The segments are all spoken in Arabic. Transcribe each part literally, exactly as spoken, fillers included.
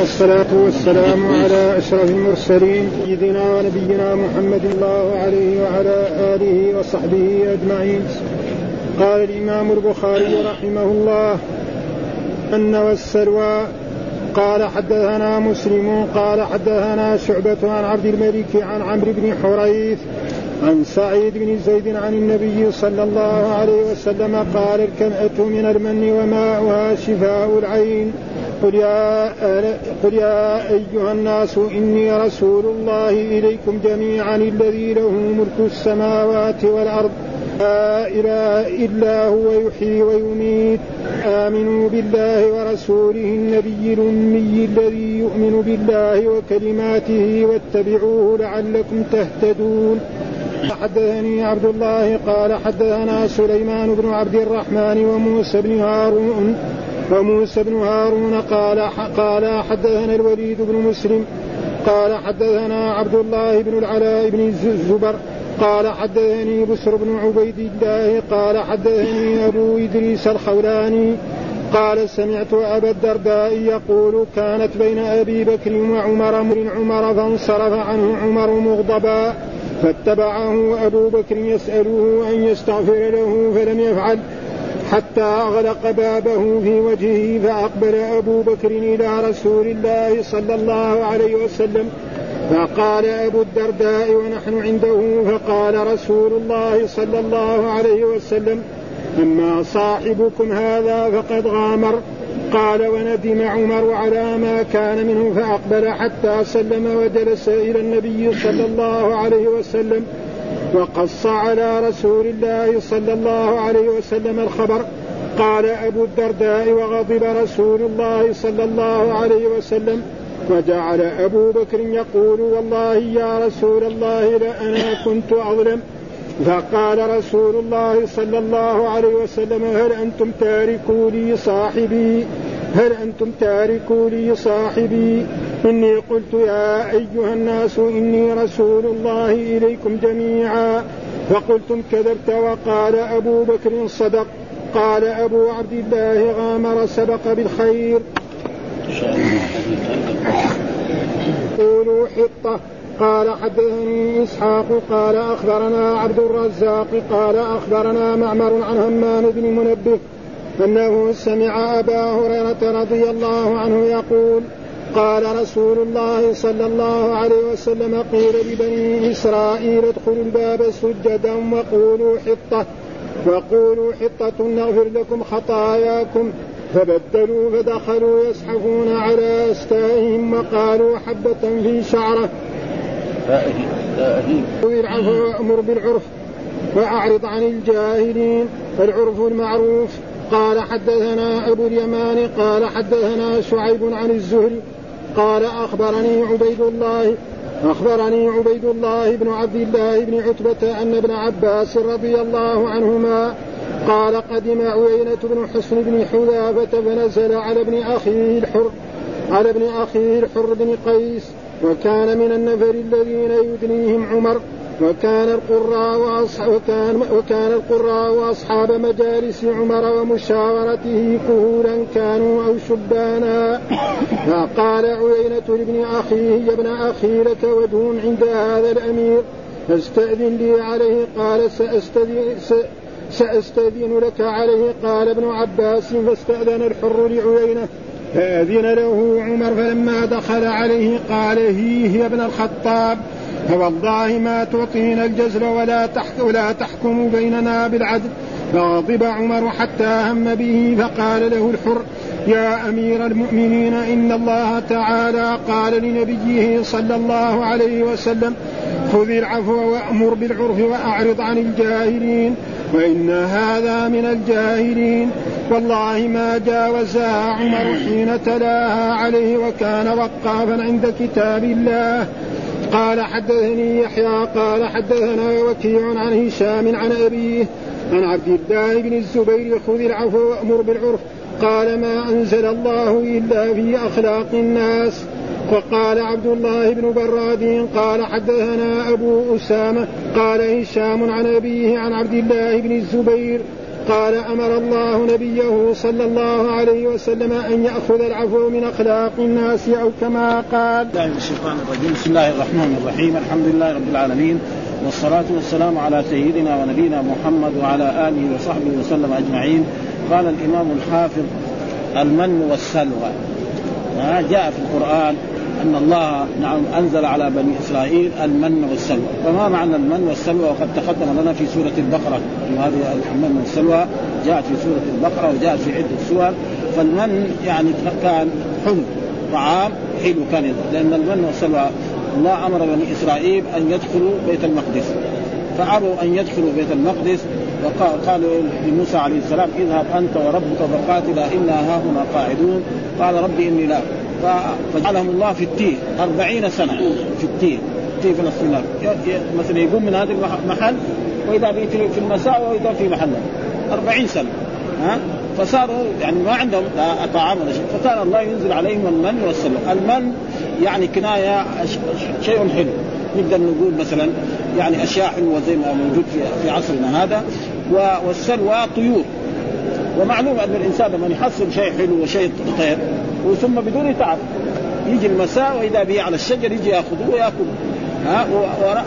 والصلاة والسلام على أشرف المرسلين سيدنا ونبينا محمد الله عليه وعلى آله وصحبه أجمعين. قال الإمام البخاري رحمه الله: المن والسلوى. قال حدثنا مسلم قال حدثنا شعبة عن عبد الملك عن عمرو بن حريث عن سعيد بن زيد عن النبي صلى الله عليه وسلم قال: الكمأة من المن وماؤها شفاء العين. قل يا, قل يا أيها الناس إني رسول الله إليكم جميعا الذي له ملك السماوات والأرض لا إله إلا هو يحيي ويميت. آمنوا بالله ورسوله النبي الأمي الذي يؤمن بالله وكلماته واتبعوه لعلكم تهتدون. حدثني عبد الله قال حدثنا سليمان بن عبد الرحمن وموسى بن هارون وموسى بن هارون قال قال حدثنا الوليد بن مسلم قال حدثنا عبد الله بن العلاء بن الزبير قال حدثني بسر بن عبيد الله قال حدثني أبو إدريس الخولاني قال: سمعت أبا الدرداء يقول: كانت بين أبي بكر وعمر من عمر فانصرف عنه عمر مغضبا، فاتبعه أبو بكر يسأله أن يستغفر له فلم يفعل حتى أغلق بابه في وجهه، فأقبل أبو بكر إلى رسول الله صلى الله عليه وسلم فقال أبو الدرداء ونحن عنده، فقال رسول الله صلى الله عليه وسلم: أما صاحبكم هذا فقد غامر. قال: وندم عمر على ما كان منه، فأقبل حتى سلم وجلس إلى النبي صلى الله عليه وسلم وقص على رسول الله صلى الله عليه وسلم الخبر. قال أبو الدرداء: وغضب رسول الله صلى الله عليه وسلم، وجعل أبو بكر يقول: والله يا رسول الله لأنا كنت أظلم. فقال رسول الله صلى الله عليه وسلم: هل أنتم تاركوا لي صاحبي هل أنتم تاركوا لي صاحبي إني قلت يا أيها الناس إني رسول الله إليكم جميعا، فقلتم كذبت. وقال أبو بكر: صدق. قال أبو عبد الله: غامر سبق بالخير. قولوا حطة. قال حدثني إسحاق قال أخبرنا عبد الرزاق قال أخبرنا معمر عن همام بن منبه أنه سمع أبا هريرة رضي الله عنه يقول: قال رسول الله صلى الله عليه وسلم: قيل لبني إسرائيل: ادخلوا الباب سجدا وقولوا حطة وقولوا حطة نغفر لكم خطاياكم، فبدلوا فدخلوا يسحفون على أستائهم وقالوا حبة في شعرة. أمر بالعرف وأعرض عن الجاهلين، فالعرف المعروف. قال حدثنا أبو اليمان قال حدثنا شعيب عن الزهري قال أخبرني عبيد الله أخبرني عبيد الله بن عبد الله بن عتبة أن ابن عباس رضي الله عنهما قال: قدم عيينة بن حصن بن حذافة فنزل على ابن أخيه الحر على ابن أخيه الحر بن قيس، وكان من النفر الذين يدنيهم عمر، وكان القراء وأصحاب, وكان وكان القراء وأصحاب مجالس عمر ومشاورته كهولا كانوا أو شبانا. فقال عيينة لابن أخيه: يا ابن أخي لك وجه عند هذا الأمير، فاستأذن لي عليه. قال: سأستأذن س... سأستأذن لك عليه. قال ابن عباس: فاستأذن الحر لعيينة فأذن له عمر، فلما دخل عليه قال: هيه يا ابن الخطاب، فوالله ما تعطينا الجزل ولا, تحك ولا تحكم بيننا بالعدل. فغضب عمر حتى هم به، فقال له الحر: يا أمير المؤمنين، إن الله تعالى قال لنبيه صلى الله عليه وسلم: خذ العفو وأمر بالعرف وأعرض عن الجاهلين، وإن هذا من الجاهلين. والله ما جاوزها عمر حين تلاها عليه، وكان وقافا عند كتاب الله. قال حدثني يحيى قال حدثنا وكيع عن هشام عن أبيه عن عبد الله بن الزبير: خذ العفو وأمر بالعرف. قال: ما أنزل الله إلا في أخلاق الناس. وقال عبد الله بن براد قال حدثنا أبو أسامة قال هشام عن أبيه عن عبد الله بن الزبير قال أمر الله نبيه صلى الله عليه وسلم أن يأخذ العفو من أخلاق الناس أو كما قال. بسم الله الرحمن الرحيم, الحمد لله رب العالمين, والصلاة والسلام على سيدنا ونبينا محمد وعلى آله وصحبه وسلم أجمعين. قال الإمام الحافظ المن والسلوى. جاء في القرآن أن الله نعم أنزل على بني إسرائيل المن والسلوى. فما معنى المن والسلوى؟ وقد تقدم لنا في سورة البقرة هذه المن والسلوى, جاءت في سورة البقرة وجاءت في عدة سور. فالمن يعني كان حلو, طعام حلو كان, لأن المن والسلوى الله أمر بني إسرائيل أن يدخلوا بيت المقدس, فعروا أن يدخلوا بيت المقدس وقالوا لموسى عليه السلام اذهب أنت وربك فقاتلا إنا هاهنا قاعدون قال ربي إني لا. فجعلهم الله في التيه أربعين سنة في التيه التيه فلسطينيين, مثلا يقوم من هذا المحل وإذا بيتي في المساء وإذا في محله أربعين سنة, ها؟ فصاروا يعني ما عندهم طعام ولا شيء, فكان الله ينزل عليهم المن والسلوى. المن يعني كناية شيء حلو, نقدر نقول مثلا يعني أشياء حلوة زي ما موجود في عصرنا هذا. والسلوى طيور, ومعلوم أن الإنسان لما يحصل شيء حلو وشيء طيب وثم بدون تعب يجي المساء وإذا بيه على الشجر يجي يأخذه ويأكل, ها؟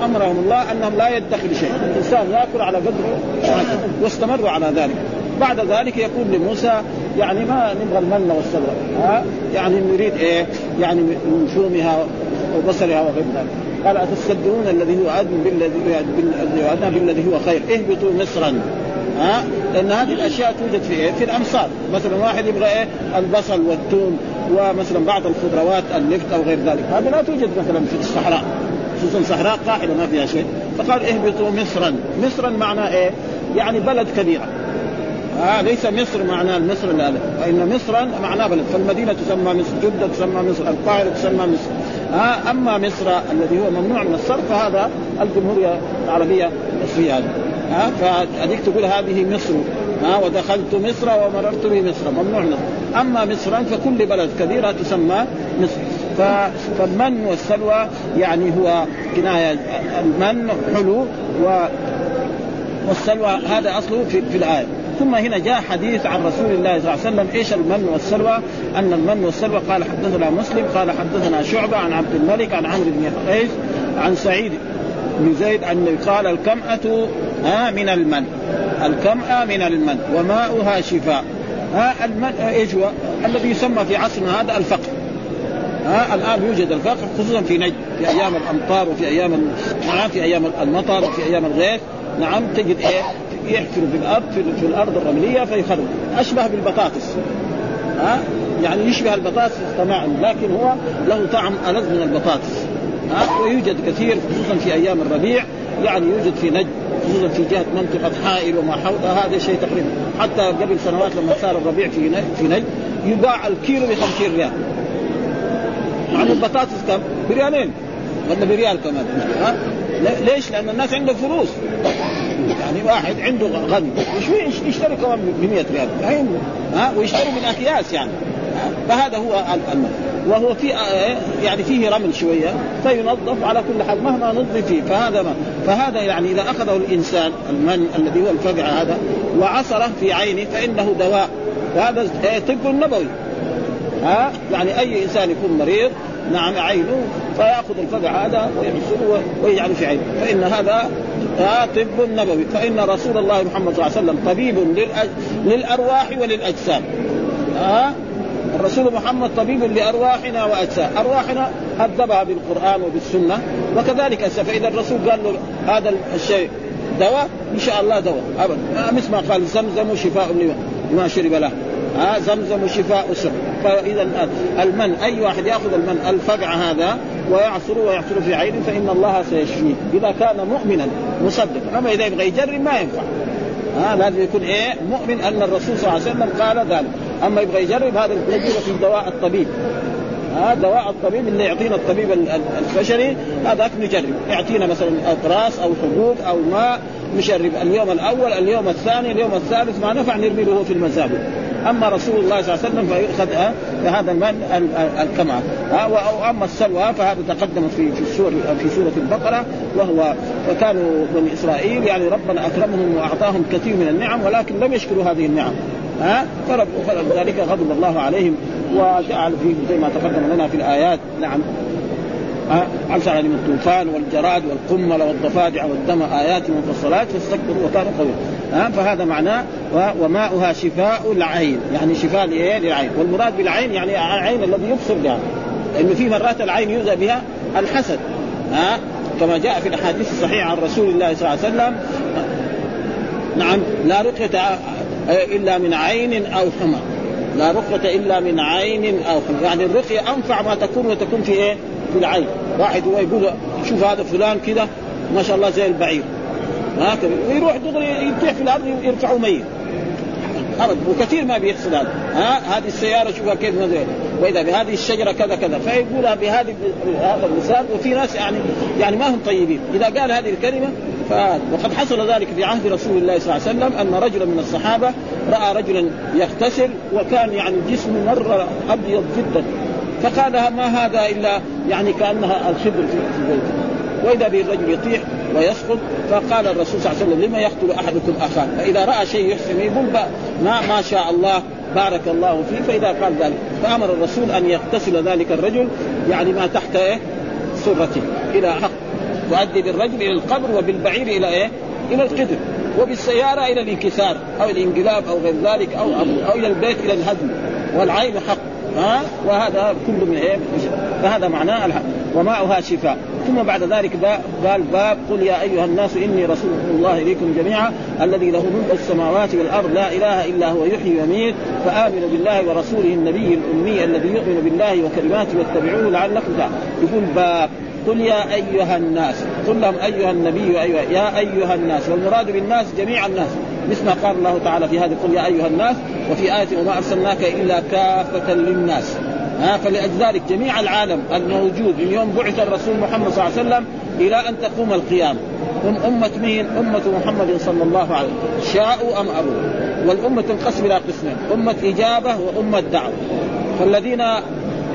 وأمرهم الله أنهم لا يدخل شيء, الإنسان يأكل على قدره, واستمروا على ذلك. بعد ذلك يقول لموسى يعني ما نبغى المن والسلوى, ها؟ يعني نريد إيه يعني من شومها وبصرها وغير ذلك. قال أتستبدلون الذي هو أدنى بالذي بالذي هو خير, اهبطوا مصرا, ها؟ لأن هذه الأشياء توجد في إيه؟ في الأمصار. مثلا واحد يبغى إيه؟ البصل والثوم ومثلا بعض الخضروات اللفت أو غير ذلك, هذا لا توجد مثلا في الصحراء, خصوصا صحراء قاحلة ما فيها شيء. فقال اهبطوا مصرا. مصرا معناه إيه؟ يعني بلد كبيرة, آه ليس مصر معناه مصر لا, وإن مصرا معناه بلد. فالمدينة تسمى مصر, جدة تسمى مصر, القاهرة تسمى مصر. آه أما مصر الذي هو ممنوع من الصرف هذا الجمهورية العربية المصرية هذه, آه فأديك تقول هذه مصر, آه ودخلت مصر ومررت بمصر, ممنوع من الصرف. أما مصرا فكل بلد كبيرة تسمى مصر. فالمن والسلوى يعني هو كناية, المن حلو والسلوى هذا أصله في, في الآية. ثم هنا جاء حديث عن رسول الله صلى الله عليه وسلم إيش المن والسلوى, أن المن والسلوى قال حدثنا مسلم قال حدثنا شعبة عن عبد الملك عن عمرو بن حريث عن سعيد بن زيد أن قال الكمأة من المن, الكمأة من المن وماؤها شفاء. المن إيش هو؟ الذي يسمى في عصرنا هذا الفقر. ها الآن يوجد الفقر خصوصا في نجد في أيام الأمطار وفي أيام في أيام المطر وفي أيام الغيث, نعم تجد إيه يحفر في الأرض في الأرض الرملية فيخرج, أشبه بالبطاطس, ها؟ يعني يشبه البطاطس طبعا لكن هو له طعم ألذ من البطاطس, ها؟ ويوجد كثير خصوصا في أيام الربيع, يعني يوجد في نجد خصوصا في جهة منطقة حائل وما حولها, هذا شيء تقريبا حتى قبل سنوات لما صار الربيع في نجد, في نجد يباع الكيلو بخمسين ريال, يعني البطاطس كم؟ بريالين ولا بريال كمان, ها؟ ليش؟ لأن الناس عنده فلوس, يعني واحد عنده غني وشوي يشتري كمان بمئة ريال, ها؟ ويشتري من أكياس يعني. فهذا هو المن, وهو في يعني فيه رمل شوية فينظف على كل حال مهما نظف فيه, فهذا ما فهذا يعني إذا أخذه الإنسان المن الذي هو الفقع هذا وعصره في عينه فإنه دواء, هذا طب النبوي, ها؟ يعني أي إنسان يكون مريض نعم عينه فيأخذ الفقع هذا ويحصله ويجعله في عينه, فإن هذا طب نبوي. فإن رسول الله محمد صلى الله عليه وسلم طبيب للأرواح وللأجسام, ها؟ الرسول محمد طبيب لأرواحنا وأجسام. أرواحنا هذبها بالقرآن وبالسنة وكذلك أجسام, فإذا الرسول قال له هذا الشيء دواء إن شاء الله دواء أبدا, مثل ما قال زمزم شفاء لما شرب له, ها؟ زمزم شفاء أسر. فإذا المن أي واحد يأخذ المن الفقع هذا ويعصره ويعصره في عينه فإن الله سيشفيه إذا كان مؤمنا مصدقا. أما إذا يبغى يجرب ما ينفع, ها؟ لازم يكون إيه مؤمن أن الرسول صلى الله عليه وسلم قال ذلك. أما يبغى يجرب هذا الكثير في دواء الطبيب, ها؟ دواء الطبيب اللي يعطينا الطبيب البشري هذاك نجرب, يعطينا مثلا أطراس أو حبوب أو ماء نشرب اليوم الأول اليوم الثاني اليوم الثالث, ما نفع نرمي له في المزابل, أما رسول الله صلى الله عليه وسلم فيؤخذ أه فهذا المن الكمعة أه. أما السلوى فهذا تقدمت في سورة في سورة البقرة، وهو فكانوا بني إسرائيل يعني ربنا أكرمهم وأعطاهم كثير من النعم ولكن لم يشكروا هذه النعم ها أه؟ فرب ذلك غضب الله عليهم وجعل فيهم زي ما تقدم لنا في الآيات نعم أمسى عليهم الطوفان والجراد والقمل والضفادع والدم آيات مفصلات فاستكبروا وكانوا قوي أه؟ فهذا معناه وماؤها شفاء العين يعني شفاء للعين، والمراد بالعين يعني العين الذي يبصر بها، لأن في مرات العين يؤذى بها الحسد ها أه؟ كما جاء في الحديث الصحيح عن رسول الله صلى الله عليه وسلم نعم لا رقية إلا من عين أو حمى، لا رقية إلا من عين أو حمى، يعني الرقية أنفع ما تكون وتكون في إيه في العين. واحد هو يقول شوف هذا فلان كده ما شاء الله زي البعير هكذا ويروح دغري يطيح في الأرض يرفعه ميت أبد، وكثير ما بيحصل هذا ها هذه السيارة شوفها كيف مدري وإذا بهذه الشجرة كذا كذا فيقولها بهذه هذا المثال. وفي ناس يعني يعني ما هم طيبين إذا قال هذه الكلمة ف... وقد حصل ذلك في عهد رسول الله صلى الله عليه وسلم أن رجلا من الصحابة رأى رجلا يغتسل وكان يعني جسمه مرة أبيض جدا فقال ما هذا إلا يعني كأنها الخضر في بيته، وإذا به الرجل يطيح ويسقط فقال الرسول صلى الله عليه وسلم لما يقتل أحدكم أخاه، فإذا رأى شيء يحسن يقول ما ما شاء الله بارك الله فيه، فإذا قال ذلك فأمر الرسول أن يغتسل ذلك الرجل يعني ما تحت إيه سرته إلى حق، وأدي بالرجل إلى القبر وبالبعير إلى إيه إلى القدر وبالسيارة إلى الانكسار أو الانقلاب أو غير ذلك أو أو إلى البيت إلى الهدم، والعين حق ها وهذا كله من ايه فهذا معناه الحق وماؤها شفاء. ثم بعد ذلك قال باب قل يا ايها الناس اني رسول الله اليكم جميعا الذي له ملك السماوات والارض لا اله الا هو يحيي ويميت فامنوا بالله ورسوله النبي الامي الذي يؤمن بالله وكلماته واتبعوه لعلكم تهتدون. يقول باب قل يا ايها الناس قل لهم ايها النبي وأيها يا ايها الناس، والمراد بالناس جميع الناس مثل ما قال الله تعالى في هذه قل يا ايها الناس وفي آية وما أرسلناك إلا كافة للناس ها. فلذلك جميع العالم الموجود من يوم بعث الرسول محمد صلى الله عليه وسلم إلى أن تقوم القيامة هم أمة مين؟ أمة محمد صلى الله عليه وسلم شاءوا أم أبوا. والأمة تنقسم إلى قسمين أمة إجابة وأمة دعوة، فالذين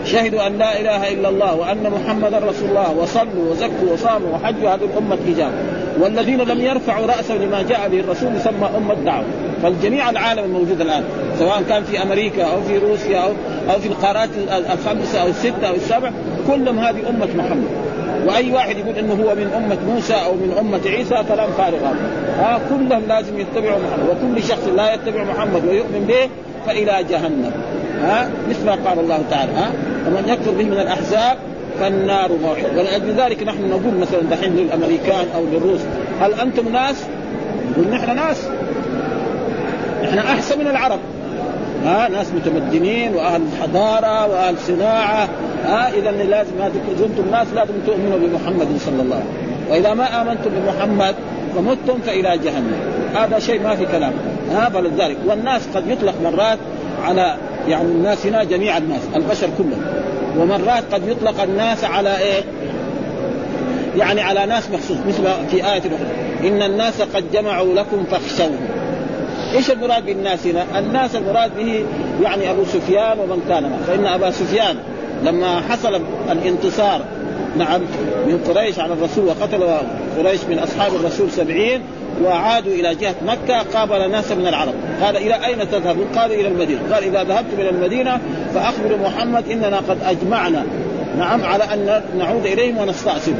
شهدوا أن لا إله إلا الله وأن محمد رسول الله وصلوا وزكوا وصاموا وحجوا هذه الأمة إجابة، والذين لم يرفعوا رأسا لما جاء به الرسول يسمى أمة دعوة. فالجميع العالم الموجود الآن سواء كان في أمريكا أو في روسيا أو, أو في القارات الخمسة أو الستة أو السبع كلهم هذه أمة محمد، وأي واحد يقول إنه هو من أمة موسى أو من أمة عيسى كلام فارغ هذا، كلهم لازم يتبعوا محمد، وكل شخص لا يتبع محمد ويؤمن به فإلى جهنم ها مثل ما قال الله تعالى ها ومن يكفر به من الأحزاب فالنار موعده. ولأجل ذلك نحن نقول مثلا دحين للأمريكان أو للروس هل أنتم ناس؟ ونحن ناس، نحن أحسن من العرب ها ناس متمدنين وأهل حضارة وأهل صناعة ها، إذا لازم ما تكذبتم الناس لازم تؤمنوا بمحمد صلى الله عليه وسلم، وإذا ما آمنتم بمحمد فمتم فإلى جهنم، هذا شيء ما في كلام ها. فلذلك والناس قد يطلق مرات على يعني الناس هنا جميع الناس البشر كلهم، ومرات قد يطلق الناس على إيه يعني على ناس مخصوص مثل في آية أخرى إن الناس قد جمعوا لكم فاخشوهم. إيش المراد بالناس هنا؟ الناس المراد به يعني أبو سفيان ومن كان معه، فإن أبا سفيان لما حصل الانتصار نعم من قريش على الرسول وقتل قريش من أصحاب الرسول سبعين وعادوا إلى جهة مكة قابل ناس من العرب قال إلى أين تذهبون؟ قالوا إلى المدينة، قال إذا ذهبت إلى المدينة فأخبر محمد إننا قد أجمعنا نعم على أن نعود إليهم ونستعصبهم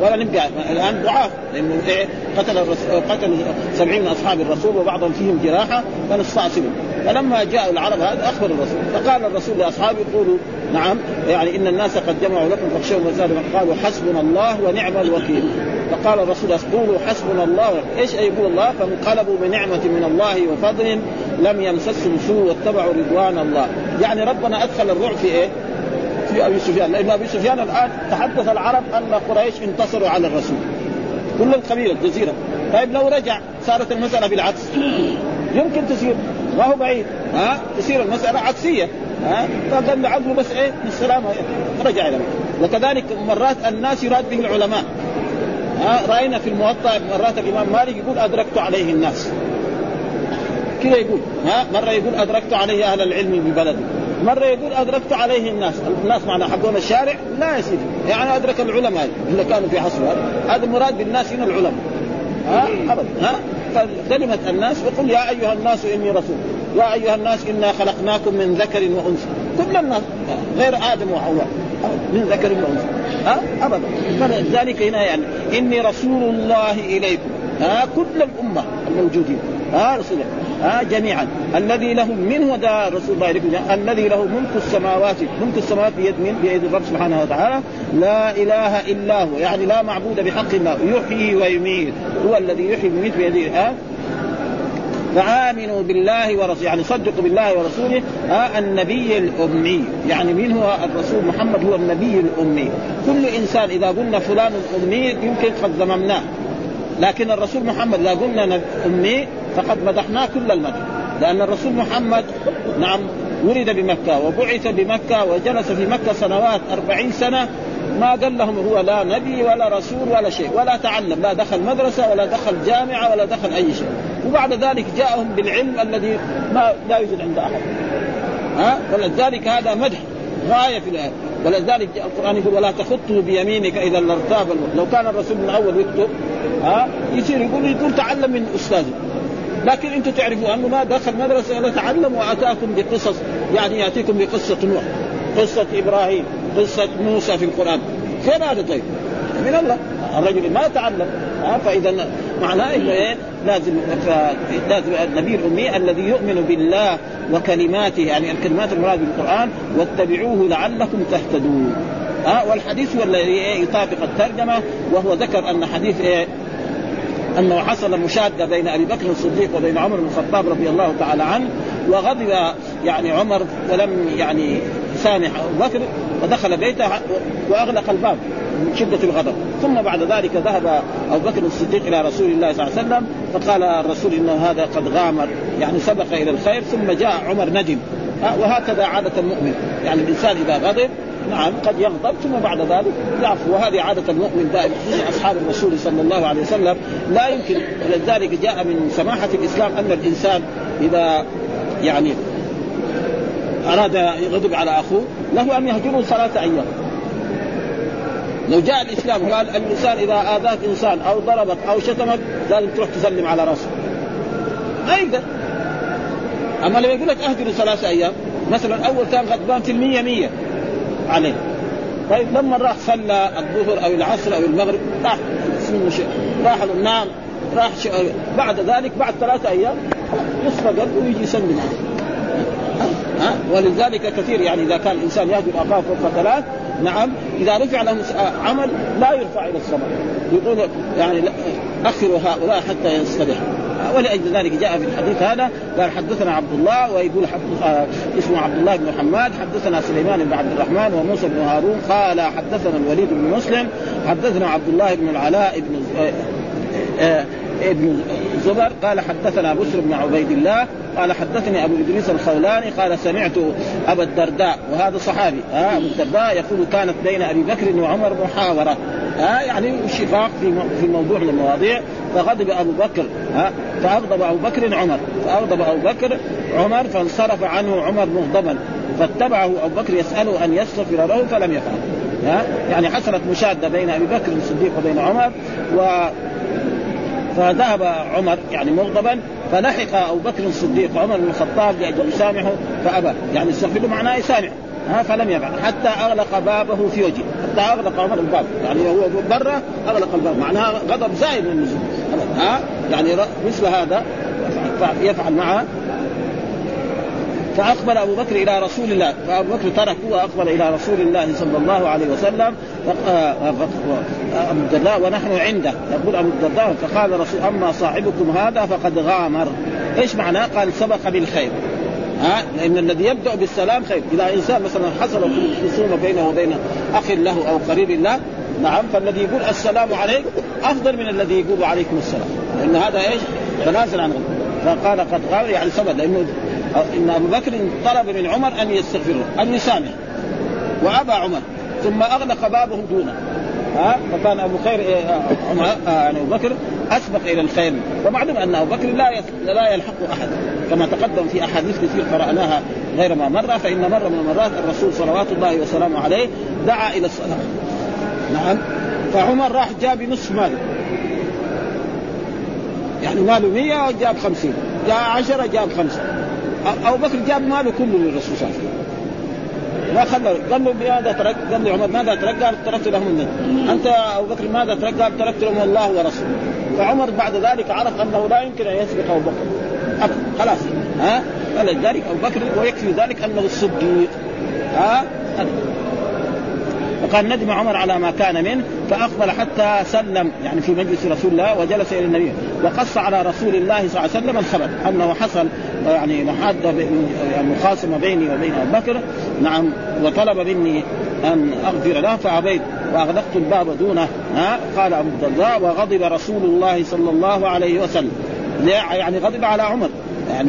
ولا نبقى الآن ضعاف لأنه إيه قتل قتل سبعين من أصحاب الرسول وبعضهم فيهم جراحة فنستعصبهم. فلما جاء العرب هذا أخبر الرسول فقال الرسول لأصحابه يقولوا نعم يعني إن الناس قد جمعوا لكم فاخشوهم وزادهم قالوا حسبنا الله ونعم الوكيل. فقال الرسول قولوا حسبنا الله إيش أي يقول الله فانقلبوا بنعمة من الله وفضل لم يمسسهم سوء واتبعوا رضوان الله. يعني ربنا أدخل الرعب في إيه في أبي سفيان، لأن أبي سفيان الآن تحدث العرب أن قريش انتصروا على الرسول كل القبيلة الجزيرة، طيب لو رجع صارت المسألة بالعكس يمكن تصير ما هو بعيد ها تصير المسألة عكسية ها فقال عقله بس إيه السلام رجع إلى مكة. وكذلك مرات الناس يراد به العلماء ها رأينا في الموطأ مرات الإمام مالك يقول أدركت عليه الناس كذا يقول ها مرة يقول أدركت عليه أهل العلم ببلدي، مرة يقول أدركت عليه الناس، الناس معنا حقون الشارع لا يصير، يعني أدرك العلماء اللي كانوا في عصره، هذا المراد بالناس هنا العلماء ها أبدا ها. فكلمة الناس وقل يا أيها الناس إني رسول، يا أيها الناس إنا خلقناكم من ذكر وأنثى، كل الناس غير آدم وحواء من ذكر وأنثى ها أبدا. فلذلك هنا يعني إني رسول الله إليكم ها كل الأمة الموجودين ها رسوله ها جميعا، الذي له منه ده رسول الله إليكم، الذي له ملك السماوات ملك السماوات بيد من بيد الرب سبحانه وتعالى، لا إله إلا هو، يعني لا معبود بحق الله، يحيي ويميت، هو الذي يحيي ويميت بيده ها. فآمنوا بالله ورسوله، يعني صدقوا بالله ورسوله ها النبي الأمي، يعني منه الرسول محمد هو النبي الأمي. كل إنسان إذا قلنا فلان الأمي يمكن قد ذممناه، لكن الرسول محمد لا قلنا أمي فقد مدحناه كل المدح، لأن الرسول محمد نعم ولد بمكة وبعث بمكة وجلس في مكة سنوات أربعين سنة، ما قال لهم هو لا نبي ولا رسول ولا شيء، ولا تعلم، لا دخل مدرسة ولا دخل جامعة ولا دخل أي شيء. وبعد ذلك جاءهم بالعلم الذي ما لا يوجد عند أحد ها، ولذلك هذا مدح غاية في الآية. ولذلك القرآن يقول ولا تخطه بيمينك إذا لارتاب، لو كان الرسول من أول يكتب ها يصير يقول يقول تعلم من أستاذه، لكن أنتم تعرفوا أنه ما دخل مدرسة ولا تعلم، وأتاكم بقصص، يعني يأتيكم بقصة نوح، قصة إبراهيم، قصة موسى في القرآن، فين هذا؟ طيب من الله، الرجل ما تعلم ها. فإذا معناه إيه؟ لازم لازم النبي الأمي الذي يؤمن بالله وكلماته، يعني الكلمات المراد بالقرآن، واتبعوه لعلكم تهتدون ها. والحديث هو الذي يطابق الترجمة، وهو ذكر أن حديث إيه؟ أنه حصل مشادة بين أبي بكر الصديق وبين عمر بن الخطاب رضي الله تعالى عنه، وغضب يعني عمر ولم يعني سامح أبو بكر، ودخل بيته وأغلق الباب من شدة الغضب. ثم بعد ذلك ذهب أبو بكر الصديق إلى رسول الله صلى الله عليه وسلم، فقال الرسول إنه هذا قد غامر، يعني سبق إلى الخير. ثم جاء عمر ندم، وهكذا عادة المؤمن، يعني الإنسان إذا غضب نعم قد يغضب ثم بعد ذلك يعفو، وهذه عادة المؤمن دائما، خصوصا أصحاب الرسول صلى الله عليه وسلم لا يمكن. ولذلك جاء من سماحة الإسلام أن الإنسان إذا يعني أراد يغضب على أخوه له أن يهجره ثلاثة أيام. لو جاء الإسلام قال الإنسان إذا آذاك إنسان أو ضربك أو شتمك لازم تروح تسلم على رأسه أيضا. أما لما يقول لك أهجره ثلاثة أيام، مثلا أول كان غضبان في المية مية عليه، طيب لما راح صلى الظهر أو العصر أو المغرب راح اسمه شيء، راح النام، راح شيء، بعد ذلك بعد ثلاثة أيام يصفى قلبه ويجي يسلم ها. ولذلك كثير يعني إذا كان الإنسان يهجر أخاه فوق ثلاث نعم إذا رفع له عمل لا يرفع إلى السماء، يقول يعني أخروا هؤلاء حتى يستريحوا. ولأجل ذلك جاء في الحديث هذا قال حدثنا عبد الله، ويقول حدث اسمه عبد الله بن محمد، حدثنا سليمان بن عبد الرحمن وموسى بن هارون قال حدثنا الوليد بن مسلم، حدثنا عبد الله بن العلاء بن ابن الزبير قال حدثنا بسر بن عبيد الله قال حدثني أبو إدريس الخولاني قال سمعت أبو الدرداء، وهذا صحابي آه أبو الدرداء، يقول كانت بين أبي بكر وعمر محاورة آه يعني شقاق في موضوع من المواضيع، فغضب أبو بكر آه فأغضب أبو بكر عمر، فأغضب أبو بكر عمر فانصرف عنه عمر مغضبا، فاتبعه أبو بكر يسأله أن يستغفر له فلم يفعل آه يعني حصلت مشادة بين أبي بكر الصديق وبين عمر، و فذهب عمر يعني مغضبا، فلحق أبو بكر الصديق عمر بن الخطاب لأجل يسامحه فأبى، يعني استغفر معناه يسامح ها فلم يفعل، حتى أغلق بابه في وجهه، حتى أغلق عمر الباب، يعني هو برا أغلق الباب، معناها غضب زائد من النزول ها، يعني مثل هذا يفعل معه. فأقبل أبو بكر إلى رسول الله، فأبو بكر تركه وأقبل إلى رسول الله صلى الله عليه وسلم أبو الدرداء ونحن عنده، يقول أبو الدرداء فقال رسول أما صاحبكم هذا فقد غامر. إيش معناه؟ قال سبق بالخير ها، لأن الذي يبدأ بالسلام خير. إذا إنسان مثلا حصل خصومة بينه وبين أخ له أو قريب له نعم، فالذي يقول السلام عليك أفضل من الذي يقول عليكم السلام، لأن هذا إيش تنازل عن غلط. فقال قد غامر يعني سبق، لأنه إن أبو بكر طلب من عمر أن يستغفره أن يسامح وأبى عمر، ثم أغلق بابه دونه ها فكان أبو خير عمر يعني أبو بكر أسبق إلى الخير. ومعلوم أن أبو بكر لا لا يلحق أحد كما تقدم في أحاديث كثير قرأناها غير ما مرة. فإن مرة من المرات الرسول صلوات الله وسلامه عليه دعا إلى الصلاة نعم، فعمر راح جاب نصف ماله، يعني ماله مية وجاب خمسين، جاء عشرة جاب خمسة. أبو بكر جاب ماله كله للرسول صلى الله عليه وسلم، ما خلى. قال له ماذا ترك؟ قال له عمر ماذا ترك؟ قال تركت لهم النبي. أنت أبو بكر ماذا ترك؟ قال تركت لهم الله ورسوله. فعمر بعد ذلك عرف أنه لا يمكن أن يسبق أبو بكر أبدا خلاص ها، فلذلك أبو بكر ويكفي ذلك أنه الصديق ها أبدا. وقال ندم عمر على ما كان منه فأقبل حتى سلم، يعني في مجلس رسول الله، وجلس إلى النبي وقص على رسول الله صلى الله عليه وسلم الخبر أنه حصل يعني محادة مخاصمة بيني وبين أبو بكر نعم، وطلب مني أن أغفر له فأبيت وأغلقت الباب دونه. قال أبو الدرداء وغضب رسول الله صلى الله عليه وسلم، يعني غضب على عمر، يعني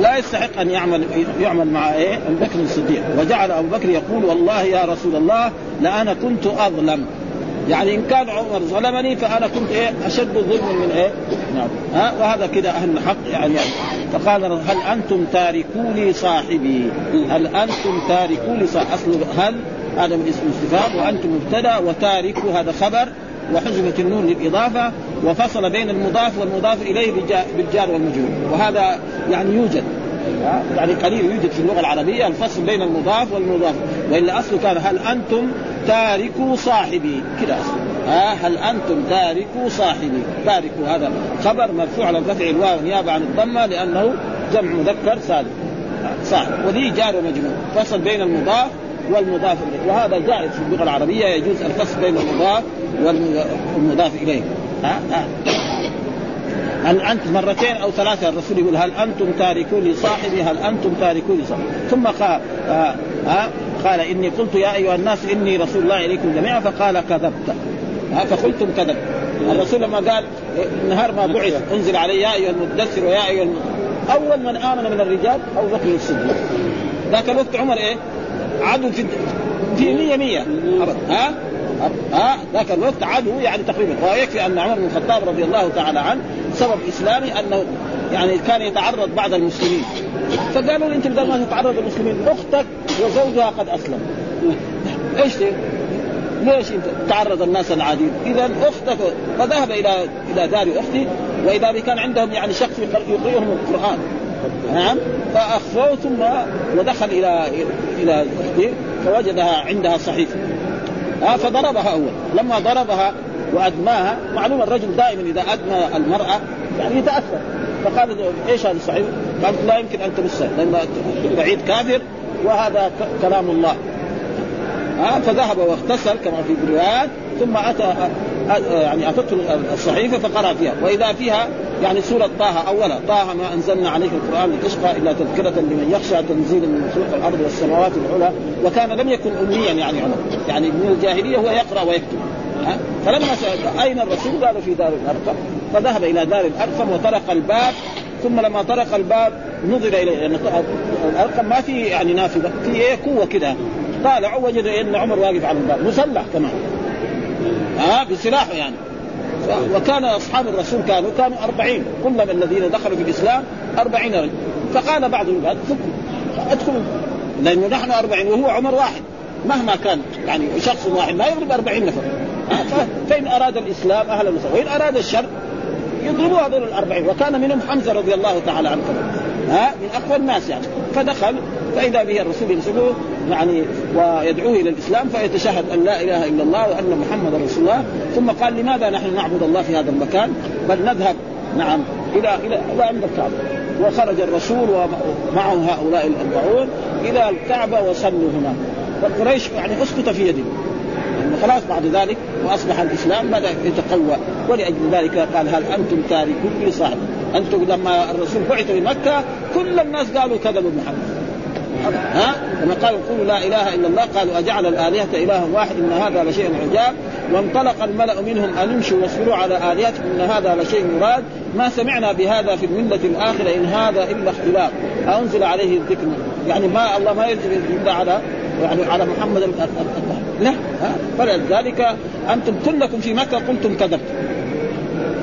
لا يستحق أن يعمل يعمل مع إيه أبو بكر الصديق. وجعل أبو بكر يقول والله يا رسول الله لأنا كنت أظلم، يعني إن كان عمر ظلمني فأنا كنت إيه أشد ظلم من إيه نعم ها، وهذا كده أهل الحق يعني. فقال هل أنتم تاركوني صاحبي، هل أنتم تاركوني صاحبي، أصل هل هذا من اسم استفهام وأنتم مبتدأ، وتاركوا هذا خبر وحذفت النون للإضافة، وفصل بين المضاف والمضاف إليه بالجار والمجرور. وهذا يعني يوجد يعني قليل يوجد في اللغة العربية الفصل بين المضاف والمضاف، وإلا أصله كان هل أنتم تاركوا صاحبي كده أصله آه هل أنتم تاركوا صاحبي. تاركوا هذا خبر مرفوع على رفع الواو نيابة عن الضمة لأنه جمع مذكر سالم صاحب، وذي جار ومجرور فصل بين المضاف والمضاف إليه، وهذا جائز في اللغة العربية يجوز الفصل بين المضاف والمضاف إليه. ها ها هل أنت مرتين أو ثلاثة الرسول يقول هل أنتم تاركوني صاحبي، هل أنتم تاركوني صاحبي. ثم قال آه آه قال إني قلت يا أيها الناس إني رسول الله إليكم جميعا فقال كذبت آه فقلتم كذبت. الرسول لما قال نهار ما بعث انزل علي يا أيها المدثر ويا أيها الم... أول من آمن من الرجال أو بكر الصديق. ذاك الوقت عمر إيه عدو في في مية مية ها ها ذاك الوقت عدو يعني تقريبا. ويكفي أن عمر بن الخطاب رضي الله تعالى عنه سبب إسلامي أنه يعني كان يتعرض بعض المسلمين، فقالوا لي أنت بدل ما تتعرض المسلمين أختك وزوجها قد أسلم إيش ليه؟ ليش أنت تعرض الناس العاديين؟ إذا أختك، فذهب إلى إلى دار أختي وإذا كان عندهم يعني شخص يقرئهم القرآن نعم، فأخفوه ثم ودخل إلى إلى أختي فوجدها عندها صحيفة آه فضربها أول. لما ضربها وأدماها، معلوم الرجل دائما إذا أدمى المرأة يعني يتأثر، فقال إيش هذا الصحيح؟ قال لا يمكن أن تمسه لأن بعيد كافر وهذا كلام الله آه فذهب واغتسل كما في الروايات، ثم أتى يعني أتته الصحيفة فقرأ فيها، وإذا فيها يعني سورة طه أولا، طه ما أنزلنا عليك القرآن لتشقى إلا تذكرة لمن يخشى، تنزيلا من خلق الأرض والسماوات العلى. وكان لم يكن أميا يعني عمر، يعني من الجاهلية هو يقرأ ويكتب. فلما سأل أين الرسول قالوا في دار الأرقم، فذهب إلى دار الأرقم وطرق الباب، ثم لما طرق الباب نظر إليه يعني الأرقم ما في يعني نافذة، في إيه قوة كده، طالع وجد أن عمر واقف على الباب مسلح كمان آه بسلاحه يعني. وكان أصحاب الرسول كانوا كانوا أربعين، كل من الذين دخلوا في الإسلام أربعين رجل. فقال بعضهم أدخلوا لأنه نحن أربعين وهو عمر واحد، مهما كان يعني شخص واحد لا يضرب أربعين نفر. فإن أراد الإسلام أهلا وسهلا، وإن أراد الشر يضربوا هذول الأربعين. وكان منهم حمزة رضي الله تعالى عنه ها من أقوى الناس يعني. فدخل فإذا به الرسول ينزله يعني ويدعوه إلى الإسلام، فيتشهد أن لا إله إلا الله وأن محمد رسول الله. ثم قال لماذا نحن نعبد الله في هذا المكان، بل نذهب نعم إلى إلى إلى عند الكعبة. وخرج الرسول ومعه هؤلاء الأربعون إلى الكعبة وصلوا هناك، فالقريش يعني أسقط في يده يعني خلاص بعد ذلك، وأصبح الإسلام بدأ يتقوى. ولأجل ذلك قال هل أنتم تاركون لي صاحبي. أنتم لما الرسول بعث لمكة كل الناس قالوا كذبوا محمد ها، لما قالوا قولوا لا إله إلا الله قالوا أجعل الآلهة إله واحد إن هذا لشيء عجاب. وانطلق الملأ منهم أن امشوا واصبروا على آلهتكم إن هذا لشيء مراد، ما سمعنا بهذا في الملة الآخرة إن هذا إلا اختلاف أنزل عليه الذكر. يعني ما الله ما ينزل إلا على يعني على محمد الأطهر. لا. فلذلك أنتم كلكم في مكة قلتم كذبت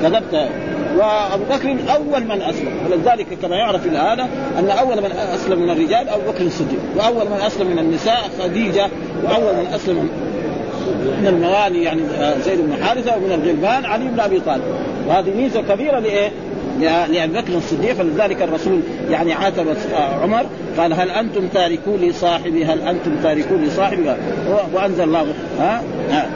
كذبت وأبو بكر أول من أسلم. ولذلك كما يعرف الآن أن أول من أسلم من الرجال أبو بكر الصديق، وأول من أسلم من النساء خديجة، وأول من أسلم من الموالي يعني زيد بن حارثة، ومن الغلمان علي بن أبي طالب. وهذه ميزة كبيرة لإيه؟ لأبي بكر الصديق. فلذلك الرسول يعني عاتب عمر قال هل أنتم تاركون لصاحبي هل أنتم تاركون لصاحبي وأنزل الله ها ها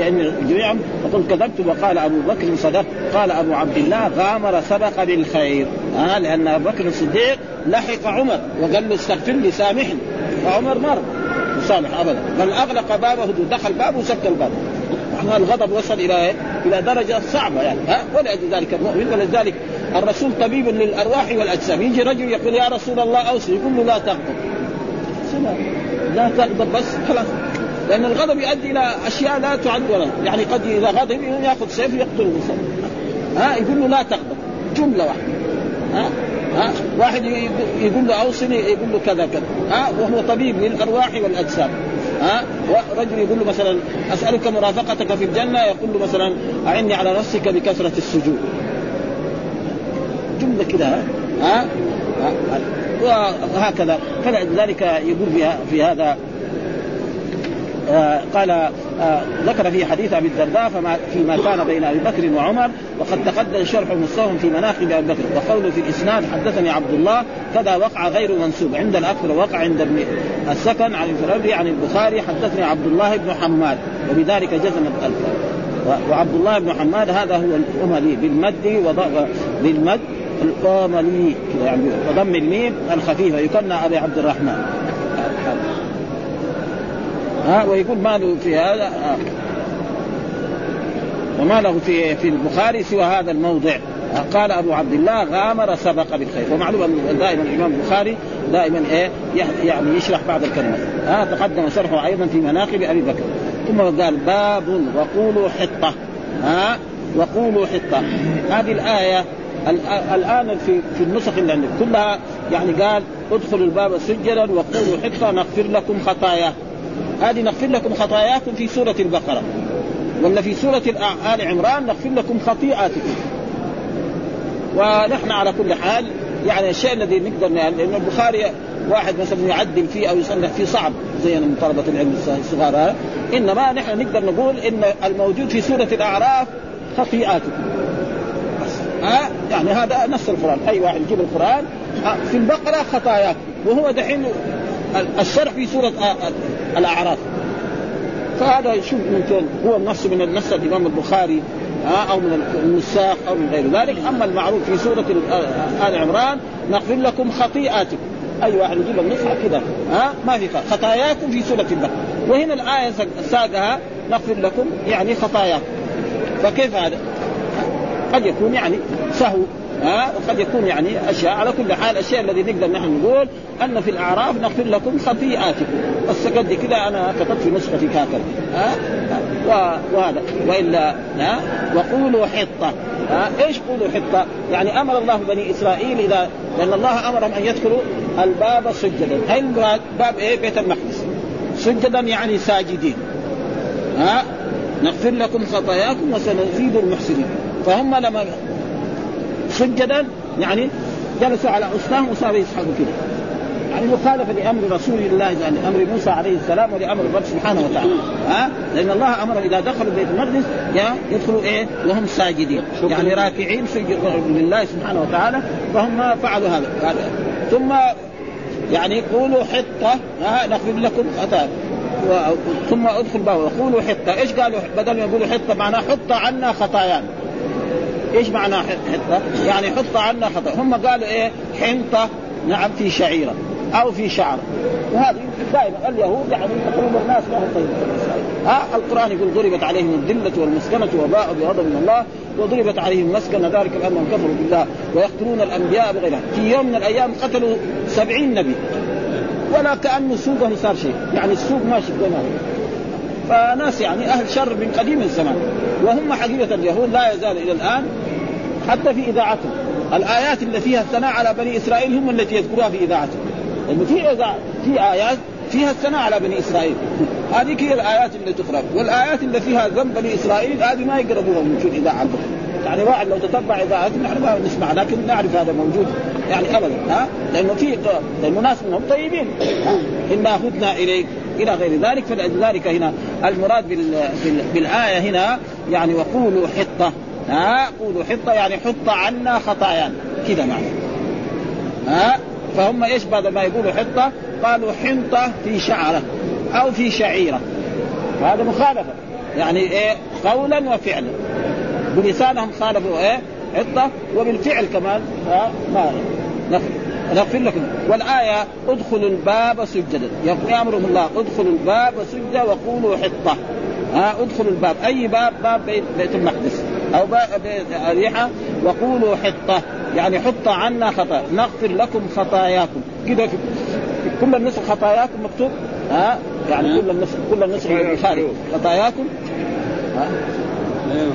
يعني جميعا فقل كذبت وقال أبو بكر صدق. قال أبو عبد الله غامر سبق بالخير آه لأن أبو بكر الصديق لحق عمر وقال له استغفر لي سامحني، فعمر مر صالح أبدا بل أغلق بابه دخل بابه وسكر الباب. الغضب وصل إلى إلى درجة صعبة يعني ها آه ولذلك المؤمن ولذلك الرسول طبيب للأرواح والأجسام. يجي رجل يقول يا رسول الله أوصي، يقول له لا تغضب لا تغضب بس خلاص، لأن الغضب يؤدي إلى أشياء لا تعد ولا يعني قد إذا غضب يأخذ سيف يقتله ها يقول له لا تغضب جملة واحدة ها ها واحد يقول له أوصني يقول له كذا كذا ها وهو طبيب للأرواح والأجسام ها ورجل يقول له مثلا أسألك مرافقتك في الجنة يقول له مثلا أعني على نفسك بكثرة السجود جملة كده ها ها, ها. وهكذا. فلذلك يقول في هذا آه قال آه ذكر في حديث أبي الدرداء فما فيما كان بين أبي بكر وعمر وقد تقدم شرح مستوهم في مناقب أبي بكر وقوله في الإسناد حدثني عبد الله كذا وقع غير منسوب عند الأكثر وقع عند ابن السكن عن الفرابي عن البخاري حدثني عبد الله بن حماد وبذلك جزم الألف. وعبد الله بن حماد هذا هو الأملي بالمد وضغط بالمد الأملي يعني وضم الميم الخفيفة يكنى أبي عبد الرحمن ها ويقول ماله في هذا آه. وما له في في البخاري سوى هذا الموضع آه. قال أبو عبد الله غامر سبق بالخير. ومعلوم أن دائما الإمام البخاري دائما إيه يعني يشرح بعض الكلمات ها آه. تقدم شرحه أيضا في مناقب أبي بكر. ثم قال باب وقولوا حطة ها آه. وقولوا حطة. هذه الآية الآن في في النسخ اللي عندك كلها يعني قال ادخلوا الباب سجلا وقولوا حطة نغفر لكم خطاياكم. هذه نغفر لكم خطاياكم في سورة البقرة، ولا في سورة آل عمران نغفر لكم خطيئاتكم. ونحن على كل حال يعني الشيء الذي نقدر لأن البخاري واحد مثلا يعدل فيه أو يصنف فيه صعب زي من طلبة العلم الصغار، إنما نحن نقدر نقول إن الموجود في سورة الأعراف خطيئاتكم أه؟ يعني هذا نص القرآن. أي واحد يجيب القرآن أه في البقرة خطاياكم وهو دحين الشرح في سورة الأعراف، فهذا يشوف ممكن هو النص من النص الإمام البخاري أو من النساخ أو من غير ذلك. أما المعروف في سورة آل عمران نغفر لكم خطيئاتكم، أي واحد يجيب النصح كده ها ما في خطاياكم في سورة البقرة، وهنا الآية ساقها نغفر لكم يعني خطاياكم. فكيف هذا؟ قد يكون يعني سهو ها وقد يكون يعني أشياء. على كل حال الأشياء الذي نقدر نحن نقول أن في الأعراف نغفر لكم خطيئاتكم بس قد كده أنا كتبت في نسختي كاكل ها وهذا وإلا ها وقولوا حطة ها. إيش قولوا حطة؟ يعني أمر الله بني إسرائيل إذا لأن الله أمرهم أن يدخلوا الباب سجدا. هاي باب إيه؟ بيت المقدس. سجدا يعني ساجدين ها نغفر لكم خطاياكم وسنزيد المحسنين. فهم لما سجدا يعني جلسوا على أصنام وصاروا يسحبوا كده يعني مخالفة لأمر رسول الله يعني أمر موسى عليه السلام ولأمر رب سبحانه وتعالى ها أه؟ لأن الله أمر إذا دخلوا بيت المقدس يدخلوا إيه وهم ساجدين يعني راكعين سجد لله سبحانه وتعالى، فهم فعلوا هذا. هذا ثم يعني قولوا حطة أه؟ نغفر لكم خطاياكم و... ثم ادخل باب وقولوا حطة. إيش قالوا بدل ما يقولوا حطة؟ معناه حط عنا خطايانا. إيش معنى حطة؟ يعني حط عنا خطأ. هم قالوا إيه حنطة نعم في شعيرة أو في شعر، وهذه دائما اليهود يعني تقريبا الناس لا يطيب ها. القرآن يقول ضربت عليهم الذلة والمسكنة وباءوا بغضب من الله وضربت عليهم مسكنة ذلك بأنهم كفروا بالله ويقتلون الأنبياء بغيرها. في يوم من الأيام قتلوا سبعين نبي ولا كأنه سوقهم صار شيء يعني السوق ماشي بجمال. فناس يعني أهل شر من قديم الزمان، وهم حقيقة اليهود لا يزال إلى الآن حتى في إذاعتهم الآيات التي فيها الثناء على بني إسرائيل هم التي يذكرها في إذاعتهم. لأن في, إذاع... في آيات فيها الثناء على بني إسرائيل. هذه هي الآيات اللي تخرج، والآيات اللي فيها ذنب بني إسرائيل هذه ما يقربوها من شيء إذا عبد. يعني واحد لو تتبع إذاعتنا نحن ما نسمع، لكن نعرف هذا موجود يعني أبدا، ها، لأنه في لأنه ناس منهم طيبين، إنا هدنا إليك إلى غير ذلك. فلذلك هنا المراد بالآية هنا يعني وقولوا حطة، ها، قولوا حطة يعني حطة عنا خطايانا كذا معنى، ها. فهم إيش بعد ما يقولوا حطة قالوا حنطة في شعرة أو في شعيرة، وهذا مخالفة يعني إيه قولا وفعلا، بلسانهم خالفوا إيه حطة وبالفعل كمان ها ما نغفر لكم. والآية ادخلوا الباب سجدا يأمرهم الله ادخلوا الباب سجدا وقولوا حطة، ها، ادخلوا الباب أي باب، باب بيت المقدس أو باب الريحة، وقولوا حطة يعني حطة عنا خطايا نغفر لكم خطاياكم كده. كل النسخ خطاياكم مكتوب، ها، يعني كل النسخ كل النسخ البخاري خطاياكم، ها،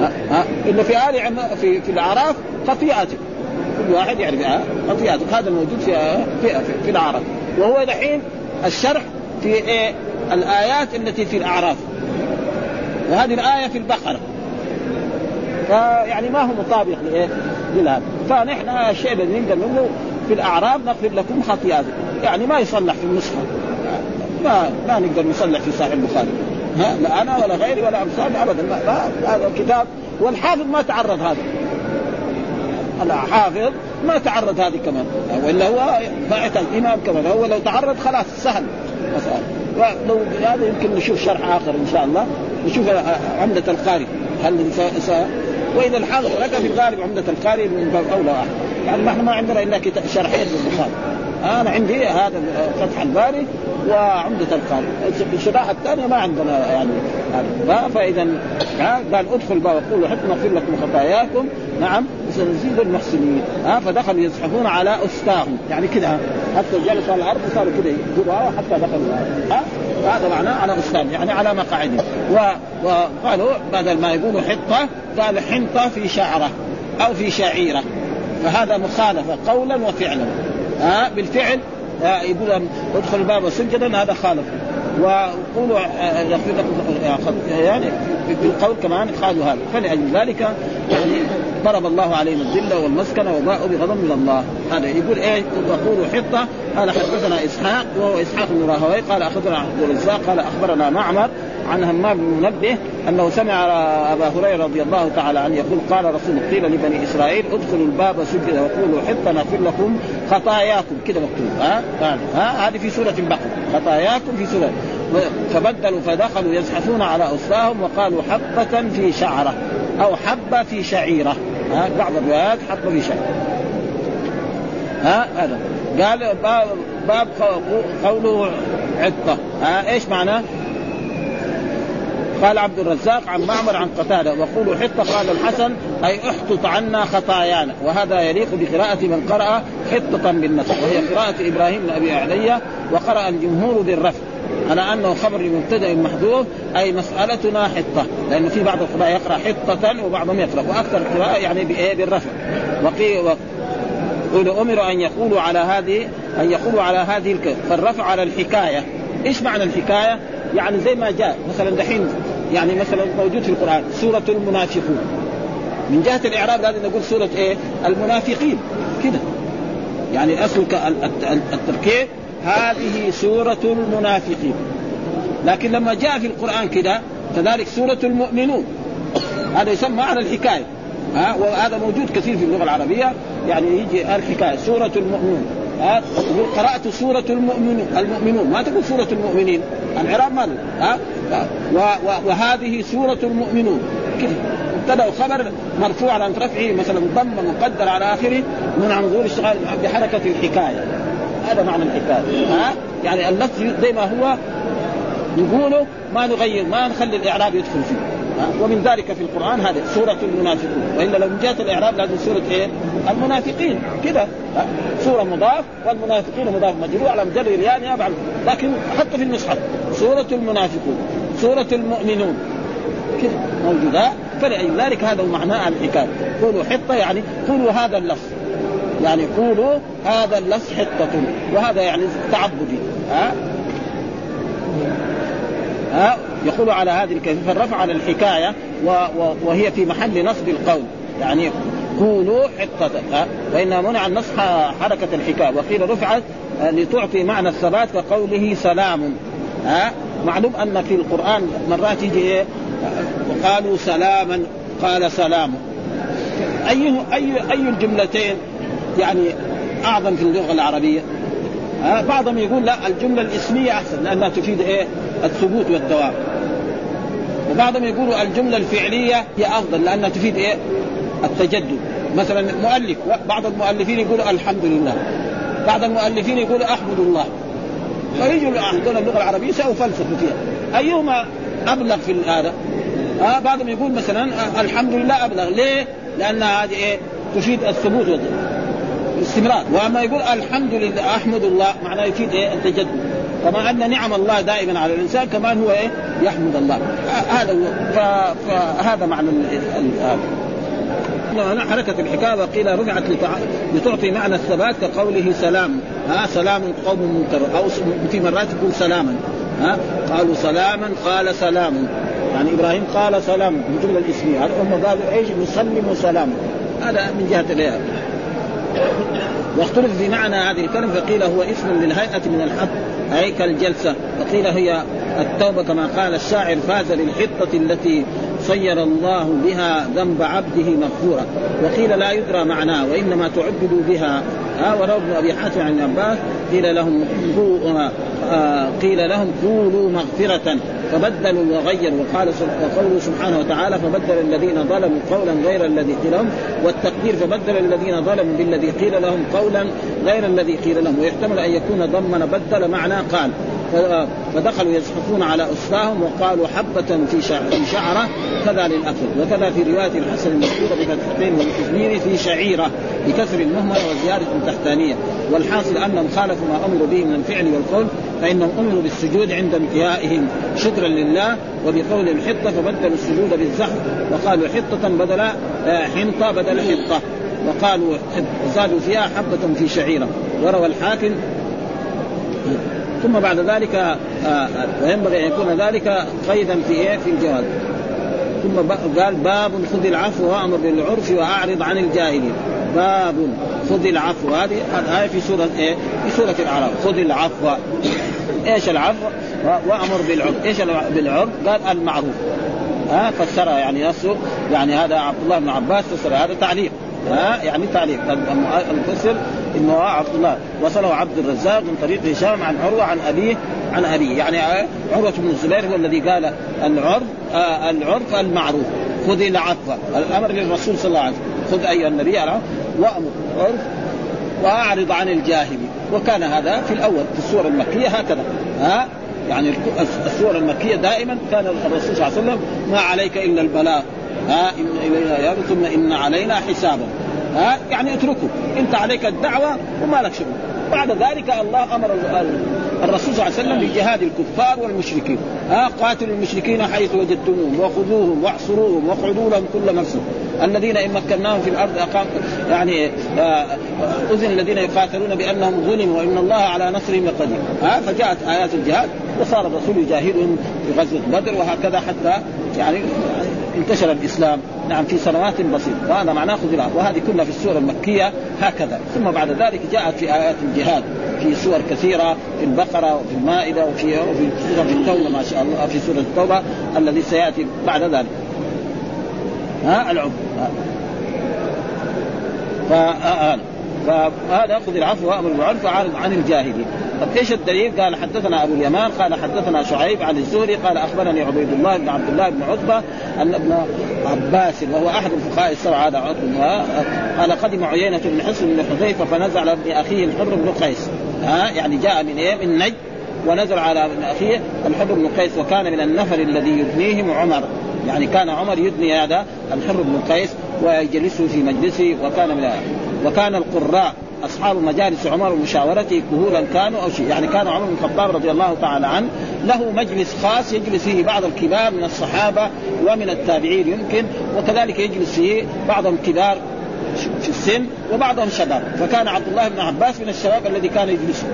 ها، ها، إن في آل في في الأعراف خطيئاتكم، كل واحد يعرفها خطيئاتك، هذا موجود في في في الأعراف. وهو دحين الشرح في إيه الآيات التي في الأعراف، وهذه الآية في البقرة، فيعني ما هو مطابق لإيه لهذا. فنحن الشيء اللي نقدر نقوله في الأعراب نغفر لكم خطيئاتكم، يعني ما يصلح في النسخة، ما ما نقدر نصلح في صحيح البخاري، ها، لا أنا ولا غيري ولا أمثال أبدا، هذا الكتاب. والحافظ ما تعرض هذا، الحافظ ما تعرض هذه كمان، وإلا هو باعت الإمام كمان، هو لو تعرض خلاص سهل مسألة. ولو هذا يمكن نشوف شرح آخر إن شاء الله، نشوف عمدة القاري هل سا وإذا الحافظ لك في الغالب عمدة القاري من باب أولى أحد، يعني نحن ما عندنا إلا شرحين للبخاري، أنا عندي هذا فتح الباري وعمدة القارئ، الشرائح الثانية ما عندنا يعني. فإذا قال أدخل باب وقولوا حتى نغفر لكم خطاياكم، نعم سنزيد المحسنين، فدخل يزحفون على أستاهم يعني كده، حتى جلسوا على الأرض وصاروا كده جبهة حتى دخلوا، هذا معناه على أستاهم يعني على مقاعدهم. وقالوا بدل ما يقولوا حطة قال حنطة في شعرة أو في شعيرة، فهذا مخالفة قولا وفعلا، ها، بالفعل يقول ادخل الباب سجدا هذا خالف، وقولوا يعني بالقول كمان خالوا هذا. فلأجل ذلك يعني ضرب الله عليهم الذلة والمسكنة وباءوا بغضب من الله. هذا يقول ايه وقولوا حطة. هذا حدثنا إسحاق وهو إسحاق النهراوي قال أخبرنا عبد الرزاق قال أخبرنا معمر عن همام بن منبه أنه سمع أبا هريرة رضي الله تعالى عنه يقول قال رسول قيل لبني إسرائيل ادخلوا الباب سجدا وقولوا حطة نغفر لكم خطاياكم كده مكتوب، ها ها هذه في سورة البقرة خطاياكم في سورة. فبدلوا فدخلوا يزحفون على أصلهم وقالوا حبة في شعرة أو حبة في شعيرة، ها، بعض الروايات حبة في شعيرة، ها، هذا قال باب باب قوله حطة، ها، ايش معناه؟ قال عبد الرزاق عن معمر عن قتادة وقولوا حطة قال الحسن أي احطط عنا خطايانا، وهذا يليق بقراءة من قرأ حطة بالنصب وهي قراءة إبراهيم بن أبي علية، وقرأ الجمهور بالرفع على أنه خبر مبتدأ محذوف أي مسألتنا حطة، لأنه في بعض القراء يقرأ حطة وبعضهم يقرأ، وأكثر القراء يعني بالرفع. وقيل قولوا أمر أن يقولوا على هذه أن يقولوا على هذه الكلمة، فالرفع على الحكاية. إيش معنى الحكاية؟ يعني زي ما جاء مثلا دحين يعني مثلا موجود في القرآن سورة المنافقون، من جهة الإعراب لازم نقول سورة إيه المنافقين كده، يعني أصل التركيب هذه سورة المنافقين، لكن لما جاء في القرآن كده كذلك سورة المؤمنون، هذا يسمى على الحكاية، ها، وهذا موجود كثير في اللغة العربية، يعني يجي الحكاية سورة المؤمنون، ها، قرأت سورة المؤمنون المؤمنون ما تقول سورة المؤمنين، العراب ما له، ها، وهذه سورة المؤمنون كده، ابتدأ خبر مرفوع عن رفعه مثلا ضم مقدر على آخره من عنظور اشتغال بحركة الحكاية، هذا معنى الحكاية، ها، يعني اللفظ زي ما هو نقوله ما نغير ما نخلي الإعراب يدخل فيه، ومن ذلك في القرآن هذا سورة المنافقون، وإلا لو جاءت الإعراب لازم سورة إيه المنافقين كده، سورة مضاف والمنافقين مضاف مجرور على مجرد رياني أبعد، لكن حتى في المصحف سورة المنافقون سورة المؤمنون كده موجودة. فلذلك هذا معناه الحكاية، قولوا حطة يعني قولوا هذا اللفظ، يعني قولوا هذا اللفظ حطة، وهذا يعني تعبدي، ها، ها يقول على هذه الكيفية. فالرفع على الحكاية وهي في محل نصب القول، يعني قولوا حقة، وإنما منع النص حركة الحكاية. وقيل رفعت لتعطي معنى الثبات كقوله سلام. ها معلوم أن في القرآن مرات يجي قالوا سلاما قال سلام، أي أي أي الجملتين يعني أعظم في اللغة العربية؟ بعضهم يقول لا، الجملة الاسمية أحسن لأنها تفيد إيه الثبوت والدوام، وبعضهم يقول الجملة الفعلية هي أفضل لأنها تفيد إيه التجدد. مثلا مؤلف، بعض المؤلفين يقول الحمد لله، بعض المؤلفين يقول أحمد الله، فيجوا أحدون اللغة العربية سأفلسفوا فيها أيهما أبلغ في هذا. آه بعضهم يقول مثلا الحمد لله أبلغ، ليه؟ لأن هذه إيه تفيد الثبوت والاستمرار، وأما يقول الحمد لله أحمد الله معناه يفيد إيه التجدد. طبعا أن نعم الله دائما على الإنسان كمان هو إيه يحمد الله، هذا آه آه فهذا معنى هذا حركة الحكاية. وقيل رجعت لتعطي معنى الثبات كقوله سلام، ها سلام قوم منكر، أو في مرات يقول سلاما، ها قالوا سلاما قال سلام، يعني إبراهيم قال سلام من جملة الاسمية، هم قالوا إيش نسلم سلام، هذا من جهة الإعراب. واختلف في معنى هذه الكلمة، فقيل هو اسم للهيئة من الحط أي كالجلسة، وقيل هي التوبة كما قال الشاعر فاز للحطة التي صير الله بها ذنب عبده مغفورا. وقيل لا يدرى معناه وإنما تعبدوا بها. وروى ابن أبي حاتم عن عباس قيل لهم قيل لهم قولوا مغفرة فبدلوا وغيروا، وقال وقوله سبحانه وتعالى فبدل الذين ظلموا قولا غير الذي قيل لهم، والتقدير فبدل الذين ظلموا بالذي قيل لهم قولا غير الذي قيل لهم. ويحتمل أن يكون ضمن بدل معنى قال، فدخلوا يزحفون على أسفاهم وقالوا حبة في شعرة كذا للأكل. وكذا في رواية الحسن المذكورة بفتحتين والتثنين في شعيرة بكسر المهملة وزيادة تحتانية. والحاصل أنهم خالفوا ما أمروا به من الفعل والقول، فإنهم أمروا بالسجود عند انتهائهم شكرا لله، وبقول الحطة فبدلوا السجود بالزحف وقالوا حطة بدل حنطة بدل حطة، وقالوا زادوا فيها حبة في شعيرة. وروى الحاكم. ثم بعد ذلك وينبغي أن يكون ذلك قيدا في إيه في الجهاد. ثم قال باب خذ العفو وأمر بالعرف وأعرض عن الجاهلين. باب خذ العفو، هذه الآية في سورة إيه في سورة الأعراف. خذ العفو، إيش العفو؟ وأمر بالعرف، إيش بالعرف؟ قال المعروف. ها فسر يعني يسر، يعني هذا عبد الله بن عباس فسر هذا تعليق، ها يعني تعليق الفسر إنه عبد الله. وصله عبد الرزاق من طريق هشام عن عروة عن أبيه عن أبيه يعني عروة بن الزبير هو الذي قال العرف آه العرف المعروف. خذ العفو، الأمر للرسول صلى الله عليه وسلم، خذ أيها النبي العفو وأمر عرف وأعرض عن الجاهل. وكان هذا في الأول في السورة المكية هكذا، ها يعني السورة المكية دائما كان الرسول صلى الله عليه وسلم ما عليك إلا البلاغ، ها إن إلينا يا ثم إن علينا حسابا، ها يعني اتركه انت عليك الدعوة وما لك شغل. بعد ذلك الله أمر الرسول صلى الله عليه وسلم بجهاد الكفار والمشركين، ها قاتلوا المشركين حيث وجدتموهم وخذوهم واحصروهم واقعدوا لهم كل مرصد، الذين إن مكناهم في الأرض أقاموا يعني أذن الذين يقاتلون بأنهم ظلموا وإن الله على نصرهم قدير. ها فجاءت آيات الجهاد وصار الرسول يجاهدهم في غزوة بدر وهكذا حتى يعني انتشر الإسلام نعم في سنوات بسيطة. وهذا معناه خذ العفو، وهذه كلها في السورة المكية هكذا. ثم بعد ذلك جاءت في آيات الجهاد في سور كثيرة، في البقرة وفي المائدة وفي سورة التوبة ما شاء الله، في سورة التوبة الذي سيأتي بعد ذلك. ها العفو فأهل فهذا خذ العفو وأمر بالعرف وأعرض عن الجاهلين. طب ايش الدليل؟ قال حدثنا ابو اليمان قال حدثنا شعيب عن الزهري قال اخبرني عبيد الله بن عبد الله بن عتبة ان ابن عباس وهو احد الفقهاء السبعه هذا عتبة قال قدم عيينة بن حصن بن حذيفة فنزل على ابن اخيه الحر بن قيس، ها يعني جاء من ايه من نجد ونزل على ابن اخيه الحر بن قيس، وكان من النفر الذي يدنيهم عمر، يعني كان عمر يدني هذا الحر بن قيس ويجلسه في مجلسه. وكان من وكان القراء أصحاب مجالس عمر ومشاورته كهولا كانوا أو شيء، يعني كان عمر بن الخطاب رضي الله تعالى عنه له مجلس خاص يجلس فيه بعض الكبار من الصحابة ومن التابعين يمكن، وكذلك يجلس فيه بعضهم كبار في السن وبعضهم شباب. فكان عبد الله بن عباس من الشباب الذي كان يجلسه،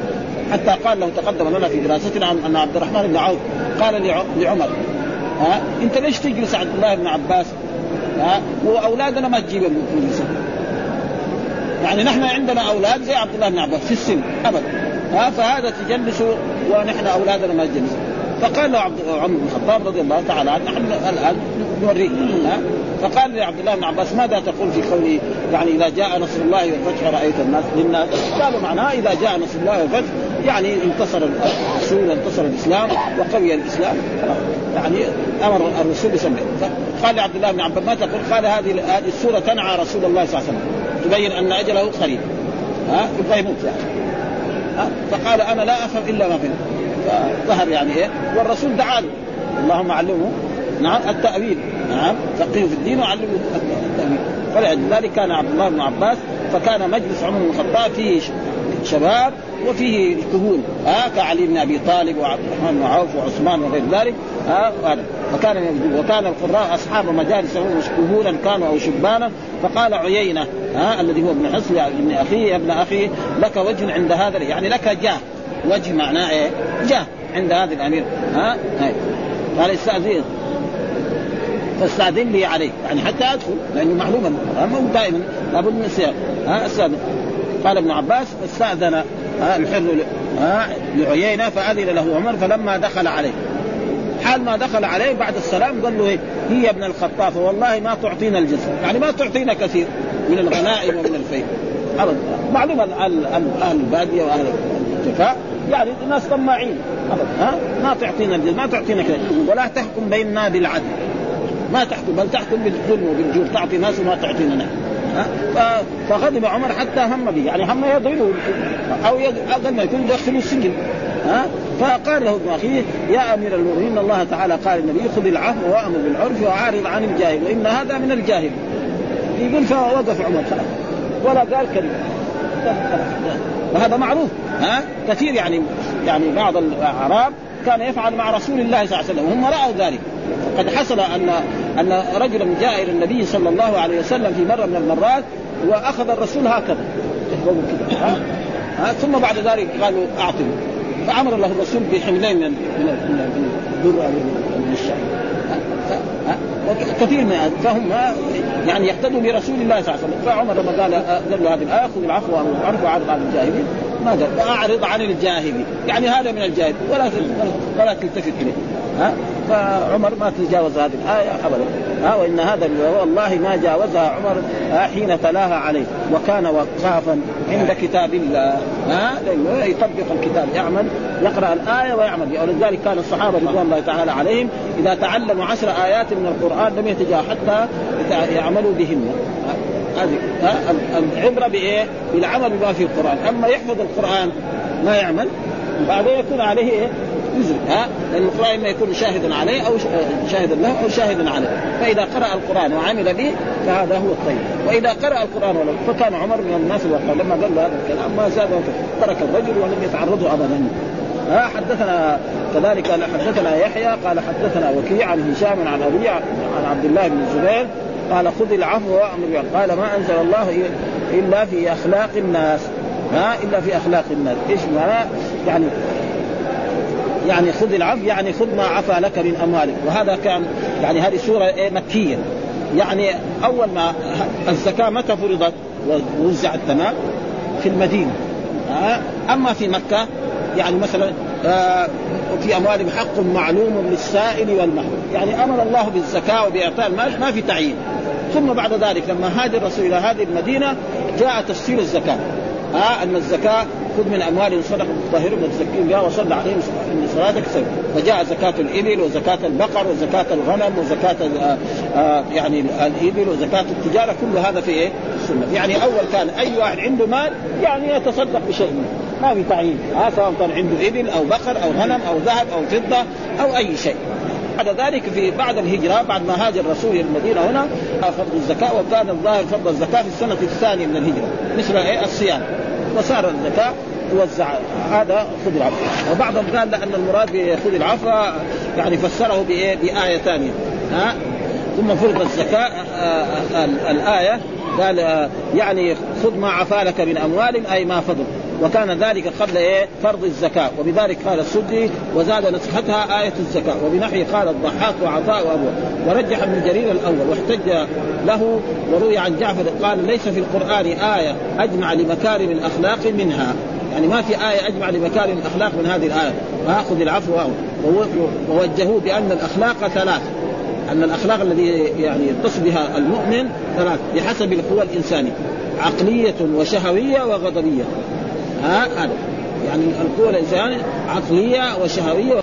حتى قال له تقدم لنا في دراستنا أن عبد الرحمن بن عوف قال لعمر ها أنت ليش تجلس عبد الله بن عباس ها وأولادنا ما تجيبهم من السن، يعني نحن عندنا أولاد زي عبد الله بن عباس في السن أبدا ها فهذا تجلسوا ونحن أولادنا ما تجلسوا. فقال له عمر بن الخطاب رضي الله تعالى عنه نحن الآن نوريك ها فقال لعبد الله بن عباس ماذا تقول في قوله يعني إذا جاء نصر الله والفتح رأيت الناس للناس، قالوا معناه إذا جاء نصر الله والفتح يعني انتصر الرسول انتصر الإسلام وقوي الإسلام يعني أمر الرسول بسمعه. قال لعبد الله بن عباس ما تقول؟ قال هذه السورة تنعى رسول الله صلى الله عليه وسلم تبين أن أجله قريب ها يبقى يموت يعني ها؟ فقال أنا لا أفهم إلا ما فيه ظهر يعني إيه والرسول دعا اللهم علمه نعم التأويل نعم فقيه في الدين وعلمه التأويل. فلذلك كان عبد الله بن عباس فكان مجلس عمر بن الخطاب فيه شباب وفيه الكهون ها كعلي بن أبي طالب وعبد الرحمن بن عوف وعثمان وغير ذلك ها وهذا. فكان وكان القراء أصحاب مجالس عمر كهونا كانوا أو شبانا. فقال عيينة ها الذي هو ابن حصن ابن أخي ابن أخي لك وجه عند هذا يعني لك جاه وجه معناه إيه جاه عند هذا الأمير ها هاي. قال استأذن فاستأذن لي عليه يعني حتى أدخل لأنه معلومة أما دائما لابد من السياق ها استأذن. قال ابن عباس استأذن الحر لعيينة فأذن له عمر فلما دخل عليه حال ما دخل عليه بعد السلام قال له هي ابن الخطاب والله ما تعطينا الجزء يعني ما تعطينا كثير من الغنائم ومن الفيء أبدا. معلوم أهل البادية وأهل الجفاء يعني الناس طماعين أبدا ما تعطينا الجزء ما تعطينا كثير ولا تحكم بيننا بالعدل ما تحكم بل تحكم بالظلم وبالجور تعطي ناس وما تعطينا نحن. فغضب عمر حتى هم به يعني هم يضربه أو أقل ما يكون داخل السجن ها. فقال له ابن أخيه يا أمير المؤمنين الله تعالى قال النبي خذ العفو وأمر بالعرف وعارض عن الجاهل وإن هذا من الجاهل يقول. فوقف عمر خلاص ولا قال كلمة وهذا معروف ها كثير يعني يعني بعض الأعراب كان يفعل مع رسول الله صلى الله عليه وسلم وهم رأوا ذلك. قد حصل أن أن رجلا جاء إلى النبي صلى الله عليه وسلم في مرة من المرات وأخذ الرسول هكذا ها؟ ها؟ ثم بعد ذلك قالوا أعطه فأمر له الرسول بحملين من الدرة من الشعب كثير من هذا فهم يعني يقتدوا برسول الله صلى الله عليه وسلم. فعمر لما قال قال له هذه الآية خذ العفو وأعرض عن الجاهلين ما قال أعرض عن الجاهلين يعني هذا من الجاهل ولا ولا تلتفت إليه ها. فعمر ما تجاوز هذه الآية أبدا ها وإن هذا والله ما جاوزها عمر حين تلاها عليه وكان وقافا عند كتاب الله ها لأنه يطبق الكتاب يعمل يقرأ الآية ويعمل. ولذلك كان الصحابة رضوان الله تعالى عليهم إذا تعلموا عشر آيات من القرآن لم يتجاوزوا حتى يعملوا بهن. هذه العبرة بإيه بالعمل بما في القرآن. أما يحفظ القرآن ما يعمل بعدين يكون عليه إيه يزرق ها لأن القرآن ما يكون شاهدا عليه أو شاهدا له أو شاهدا عليه. فإذا قرأ القرآن وعمل به فهذا هو الطيب. وإذا قرأ القرآن ولم فكان عمر من الناس الوقت لما قال له هذا الكلام ما زاد ترك الرجل ولم يتعرضه أبدا. حدثنا كذلك قال حدثنا يحيى قال حدثنا وكيع عن هشام عن أبي عن عبد الله بن الزبير قال خذ العفو وأمر بالعرف قال ما أنزل الله إلا في أخلاق الناس ها إلا في أخلاق الناس إيش معناه يعني يعني خذ العفو يعني خذ ما عفا لك من أموالك. وهذا كان يعني هذه سورة مكية يعني أول ما الزكاة متى فرضت ووزعت تمام في المدينة ها. أما في مكة يعني مثلا في أموالهم حق معلوم للسائل والمحروم يعني أمر الله بالزكاة وبإعطاء المال ما في تعيين. ثم بعد ذلك لما هاجر الرسول إلى هذه المدينة جاء تفسير الزكاة ها أن الزكاة خذ من أموالهم صدقة تطهرهم وتزكيهم بها وصل عليهم إن صلاتك سوى. فجاء زكاة الإبل وزكاة البقر وزكاة الغنم وزكاة يعني الإبل وزكاة التجارة كل هذا في إيه السنة. يعني أول كان أي واحد عنده مال يعني يتصدق بشيء ما في تعيين ها سواء كان عنده إبل أو بقر أو غنم أو ذهب أو فضة أو أي شيء. بعد ذلك في بعد الهجرة بعد ما هاجر الرسول المدينة هنا فرض الزكاة وكان الظاهر فرض الزكاة في السنة الثانية من الهجرة مثل إيه الصيام وصار الزكاة توزع هذا خذ العفو. وبعضهم قال لأن المراد بخذ العفو يعني فسره بإيه بآية ثانية ها. ثم فرض الزكاة الآية قال يعني خذ ما عفا لك من أموال أي ما فضل وكان ذلك قبل إيه فرض الزكاة. وبذلك قال السدي وزاد نصحتها آية الزكاة. وبنحي قال الضحاك وعطاء وأبوه. ورجح ابن جرير الأول واحتج له. وروي عن جعفر قال ليس في القرآن آية أجمع لمكارم الأخلاق منها، يعني ما في آية أجمع لمكارم الأخلاق من هذه الآية. وأخذ العفو وأبوه. ووجهوا بأن الأخلاق ثلاث، أن الأخلاق الذي يعني تصبها المؤمن ثلاث بحسب القوى الإنسانية، عقلية وشهوية وغضبية. ها هذا يعني القوة الإنسانية عقلية وشهوية